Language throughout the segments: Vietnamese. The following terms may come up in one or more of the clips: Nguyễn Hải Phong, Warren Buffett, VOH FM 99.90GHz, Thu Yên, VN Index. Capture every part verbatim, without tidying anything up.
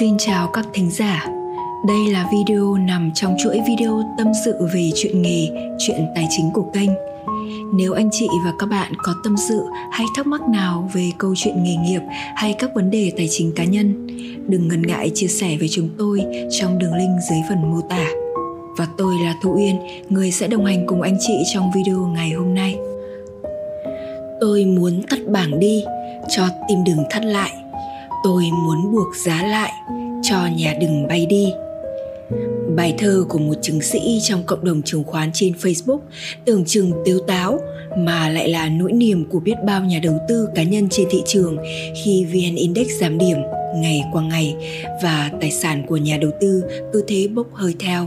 Xin chào các thính giả. Đây là video nằm trong chuỗi video tâm sự về chuyện nghề, chuyện tài chính của kênh. Nếu anh chị và các bạn có tâm sự hay thắc mắc nào về câu chuyện nghề nghiệp hay các vấn đề tài chính cá nhân, đừng ngần ngại chia sẻ với chúng tôi trong đường link dưới phần mô tả. Và tôi là Thu Yên, người sẽ đồng hành cùng anh chị trong video ngày hôm nay. Tôi muốn tắt bảng đi, cho tim đừng thắt lại. Tôi muốn buộc giá lại, cho nhà đừng bay đi. Bài thơ của một chứng sĩ trong cộng đồng chứng khoán trên Facebook tưởng chừng tếu táo mà lại là nỗi niềm của biết bao nhà đầu tư cá nhân trên thị trường khi vê en Index giảm điểm ngày qua ngày và tài sản của nhà đầu tư cứ thế bốc hơi theo.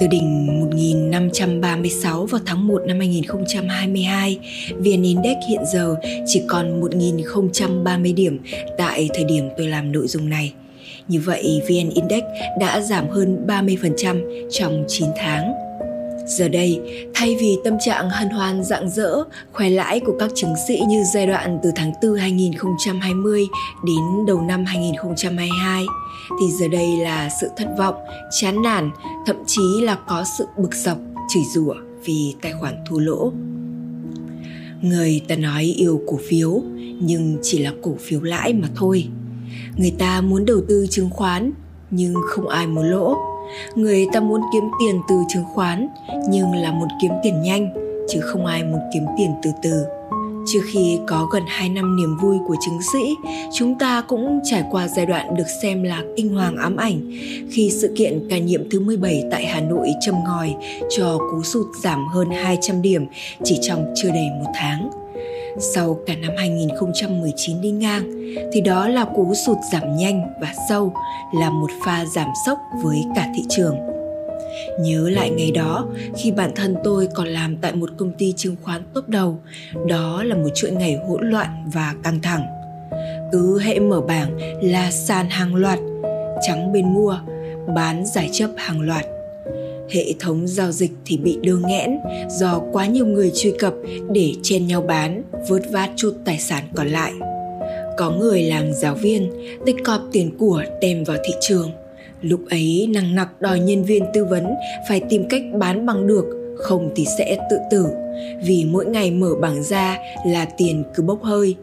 Từ đỉnh một nghìn năm trăm ba mươi sáu vào tháng một năm hai nghìn không trăm hai mươi hai, vê en Index hiện giờ chỉ còn một nghìn không trăm ba mươi điểm tại thời điểm tôi làm nội dung này. Như vậy, vê en Index đã giảm hơn ba mươi phần trăm trong chín tháng. Giờ đây, thay vì tâm trạng hân hoan rạng rỡ, khoe lãi của các chứng sĩ như giai đoạn từ tháng tư hai nghìn không trăm hai mươi đến đầu năm hai nghìn không trăm hai mươi hai, thì giờ đây là sự thất vọng, chán nản, thậm chí là có sự bực dọc, chửi rủa vì tài khoản thua lỗ. Người ta nói yêu cổ phiếu, nhưng chỉ là cổ phiếu lãi mà thôi. Người ta muốn đầu tư chứng khoán, nhưng không ai muốn lỗ. Người ta muốn kiếm tiền từ chứng khoán, nhưng là muốn kiếm tiền nhanh, chứ không ai muốn kiếm tiền từ từ. Trước khi có gần hai năm niềm vui của chứng sĩ, chúng ta cũng trải qua giai đoạn được xem là kinh hoàng ám ảnh khi sự kiện ca nhiễm thứ mười bảy tại Hà Nội châm ngòi cho cú sụt giảm hơn hai trăm điểm chỉ trong chưa đầy một tháng. Sau cả năm hai nghìn không trăm mười chín đi ngang, thì đó là cú sụt giảm nhanh và sâu, là một pha giảm sốc với cả thị trường. Nhớ lại ngày đó, khi bản thân tôi còn làm tại một công ty chứng khoán top đầu, đó là một chuỗi ngày hỗn loạn và căng thẳng. Cứ hễ mở bảng là sàn hàng loạt, trắng bên mua, bán giải chấp hàng loạt. Hệ thống giao dịch thì bị đơ nghẽn do quá nhiều người truy cập để chen nhau bán, vớt vát chút tài sản còn lại. Có người làm giáo viên, tích cọp tiền của đem vào thị trường. Lúc ấy nằng nặc đòi nhân viên tư vấn phải tìm cách bán bằng được, không thì sẽ tự tử, vì mỗi ngày mở bảng ra là tiền cứ bốc hơi.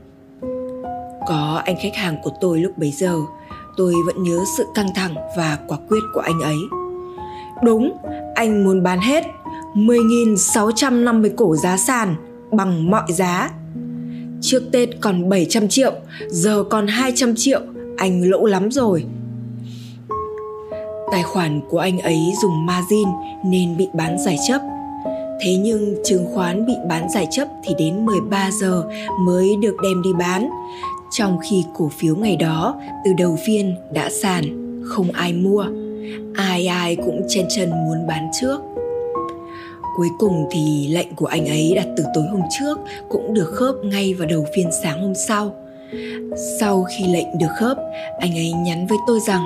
Có anh khách hàng của tôi lúc bấy giờ, tôi vẫn nhớ sự căng thẳng và quả quyết của anh ấy. Đúng, anh muốn bán hết mười nghìn sáu trăm năm mươi cổ giá sàn bằng mọi giá. Trước Tết còn bảy trăm triệu, giờ còn hai trăm triệu, anh lỗ lắm rồi. Tài khoản của anh ấy dùng margin nên bị bán giải chấp. Thế nhưng chứng khoán bị bán giải chấp thì đến mười ba giờ mới được đem đi bán, trong khi cổ phiếu ngày đó từ đầu phiên đã sàn, không ai mua. Ai ai cũng chen chân muốn bán trước. Cuối cùng thì lệnh của anh ấy đặt từ tối hôm trước cũng được khớp ngay vào đầu phiên sáng hôm sau. Sau khi lệnh được khớp, anh ấy nhắn với tôi rằng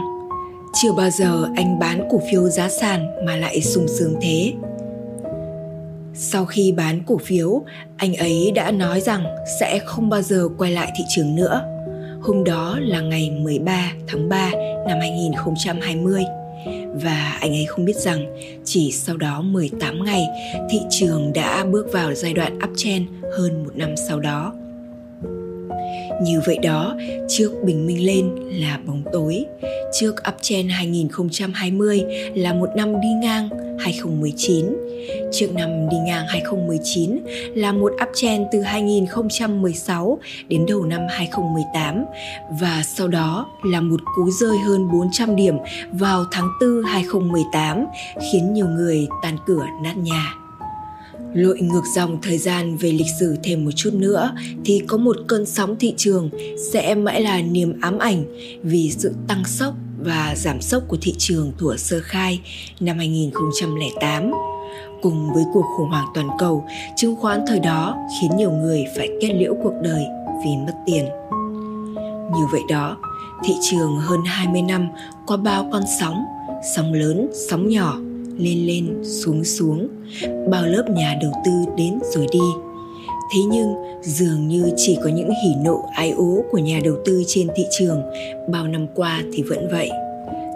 chưa bao giờ anh bán cổ phiếu giá sàn mà lại sung sướng thế. Sau khi bán cổ phiếu, anh ấy đã nói rằng sẽ không bao giờ quay lại thị trường nữa. Hôm đó là ngày mười ba tháng ba năm hai nghìn không trăm hai mươi. Và anh ấy không biết rằng chỉ sau đó mười tám ngày, thị trường đã bước vào giai đoạn uptrend hơn một năm sau đó. Như vậy đó, trước bình minh lên là bóng tối. Trước uptrend hai nghìn không trăm hai mươi là một năm đi ngang hai nghìn không trăm mười chín. Trước năm đi ngang hai nghìn không trăm mười chín là một uptrend từ hai nghìn không trăm mười sáu đến đầu năm hai nghìn không trăm mười tám. Và sau đó là một cú rơi hơn bốn trăm điểm vào tháng tư hai nghìn không trăm mười tám khiến nhiều người tan cửa nát nhà. Lội ngược dòng thời gian về lịch sử thêm một chút nữa thì có một cơn sóng thị trường sẽ mãi là niềm ám ảnh vì sự tăng sốc và giảm sốc của thị trường thuở sơ khai năm hai nghìn không trăm lẻ tám. Cùng với cuộc khủng hoảng toàn cầu, chứng khoán thời đó khiến nhiều người phải kết liễu cuộc đời vì mất tiền. Như vậy đó, thị trường hơn hai mươi năm qua bao con sóng, sóng lớn, sóng nhỏ, lên lên, xuống xuống, bao lớp nhà đầu tư đến rồi đi. Thế nhưng dường như chỉ có những hỉ nộ ái ố của nhà đầu tư trên thị trường, bao năm qua thì vẫn vậy.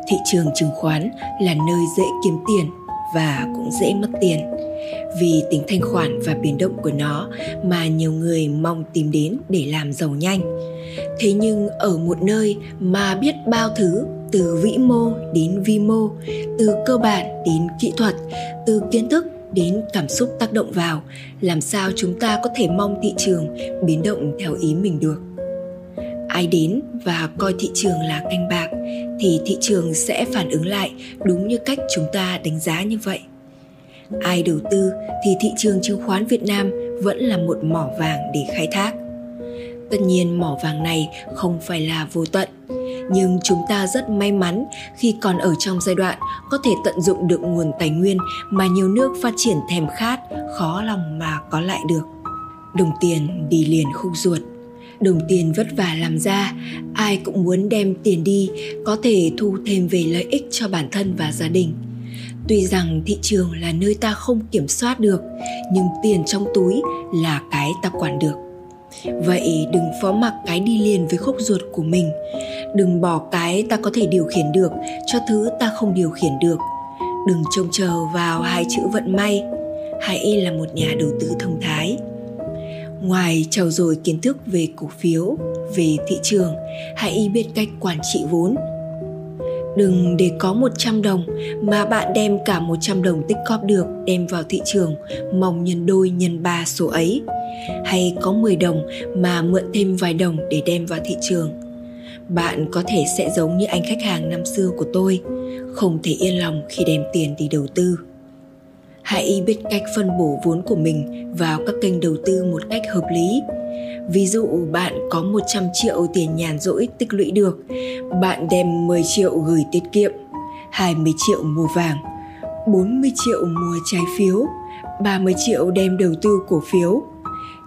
Thị trường chứng khoán là nơi dễ kiếm tiền và cũng dễ mất tiền. Vì tính thanh khoản và biến động của nó mà nhiều người mong tìm đến để làm giàu nhanh. Thế nhưng ở một nơi mà biết bao thứ, từ vĩ mô đến vi mô, từ cơ bản đến kỹ thuật, từ kiến thức đến cảm xúc tác động vào, làm sao chúng ta có thể mong thị trường biến động theo ý mình được? Ai đến và coi thị trường là canh bạc thì thị trường sẽ phản ứng lại đúng như cách chúng ta đánh giá như vậy. Ai đầu tư thì thị trường chứng khoán Việt Nam vẫn là một mỏ vàng để khai thác. Tất nhiên mỏ vàng này không phải là vô tận, nhưng chúng ta rất may mắn khi còn ở trong giai đoạn có thể tận dụng được nguồn tài nguyên mà nhiều nước phát triển thèm khát, khó lòng mà có lại được. Đồng tiền đi liền khúc ruột, đồng tiền vất vả làm ra, ai cũng muốn đem tiền đi có thể thu thêm về lợi ích cho bản thân và gia đình. Tuy rằng thị trường là nơi ta không kiểm soát được, nhưng tiền trong túi là cái ta quản được. Vậy đừng phó mặc cái đi liền với khúc ruột của mình. Đừng bỏ cái ta có thể điều khiển được cho thứ ta không điều khiển được. Đừng trông chờ vào hai chữ vận may. Hãy là một nhà đầu tư thông thái. Ngoài trau dồi kiến thức về cổ phiếu, về thị trường, hãy biết cách quản trị vốn. Đừng để có một trăm đồng mà bạn đem cả một trăm đồng tích cóp được đem vào thị trường, mong nhân đôi nhân ba số ấy. Hay có mười đồng mà mượn thêm vài đồng để đem vào thị trường. Bạn có thể sẽ giống như anh khách hàng năm xưa của tôi, không thể yên lòng khi đem tiền đi đầu tư. Hãy biết cách phân bổ vốn của mình vào các kênh đầu tư một cách hợp lý. Ví dụ bạn có một trăm triệu tiền nhàn rỗi tích lũy được, bạn đem mười triệu gửi tiết kiệm, hai mươi triệu mua vàng, bốn mươi triệu mua trái phiếu, ba mươi triệu đem đầu tư cổ phiếu.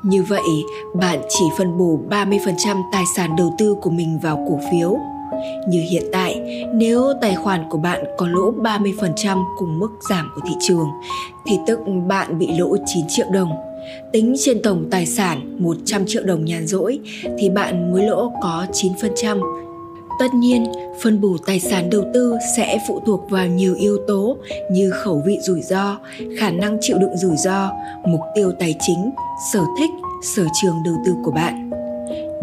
Như vậy, bạn chỉ phân bổ ba mươi phần trăm tài sản đầu tư của mình vào cổ phiếu. Như hiện tại, nếu tài khoản của bạn có lỗ ba mươi phần trăm cùng mức giảm của thị trường, thì tức bạn bị lỗ chín triệu đồng. Tính trên tổng tài sản một trăm triệu đồng nhàn rỗi thì bạn mới lỗ có chín phần trăm. Tất nhiên, phân bổ tài sản đầu tư sẽ phụ thuộc vào nhiều yếu tố như khẩu vị rủi ro, khả năng chịu đựng rủi ro, mục tiêu tài chính, sở thích, sở trường đầu tư của bạn.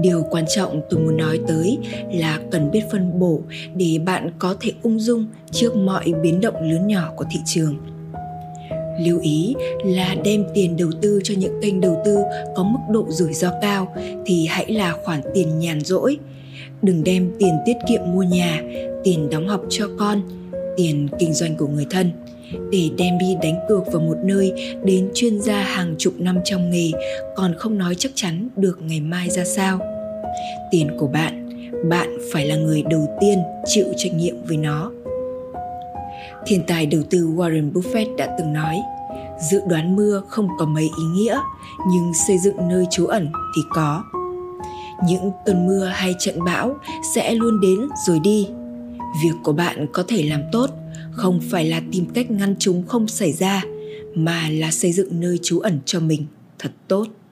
Điều quan trọng tôi muốn nói tới là cần biết phân bổ để bạn có thể ung dung trước mọi biến động lớn nhỏ của thị trường. Lưu ý là đem tiền đầu tư cho những kênh đầu tư có mức độ rủi ro cao thì hãy là khoản tiền nhàn rỗi. Đừng đem tiền tiết kiệm mua nhà, tiền đóng học cho con, tiền kinh doanh của người thân để đem đi đánh cược vào một nơi đến chuyên gia hàng chục năm trong nghề còn không nói chắc chắn được ngày mai ra sao. Tiền của bạn, bạn phải là người đầu tiên chịu trách nhiệm với nó. Thiên tài đầu tư Warren Buffett đã từng nói, dự đoán mưa không có mấy ý nghĩa, nhưng xây dựng nơi trú ẩn thì có. Những cơn mưa hay trận bão sẽ luôn đến rồi đi. Việc của bạn có thể làm tốt không phải là tìm cách ngăn chúng không xảy ra, mà là xây dựng nơi trú ẩn cho mình thật tốt.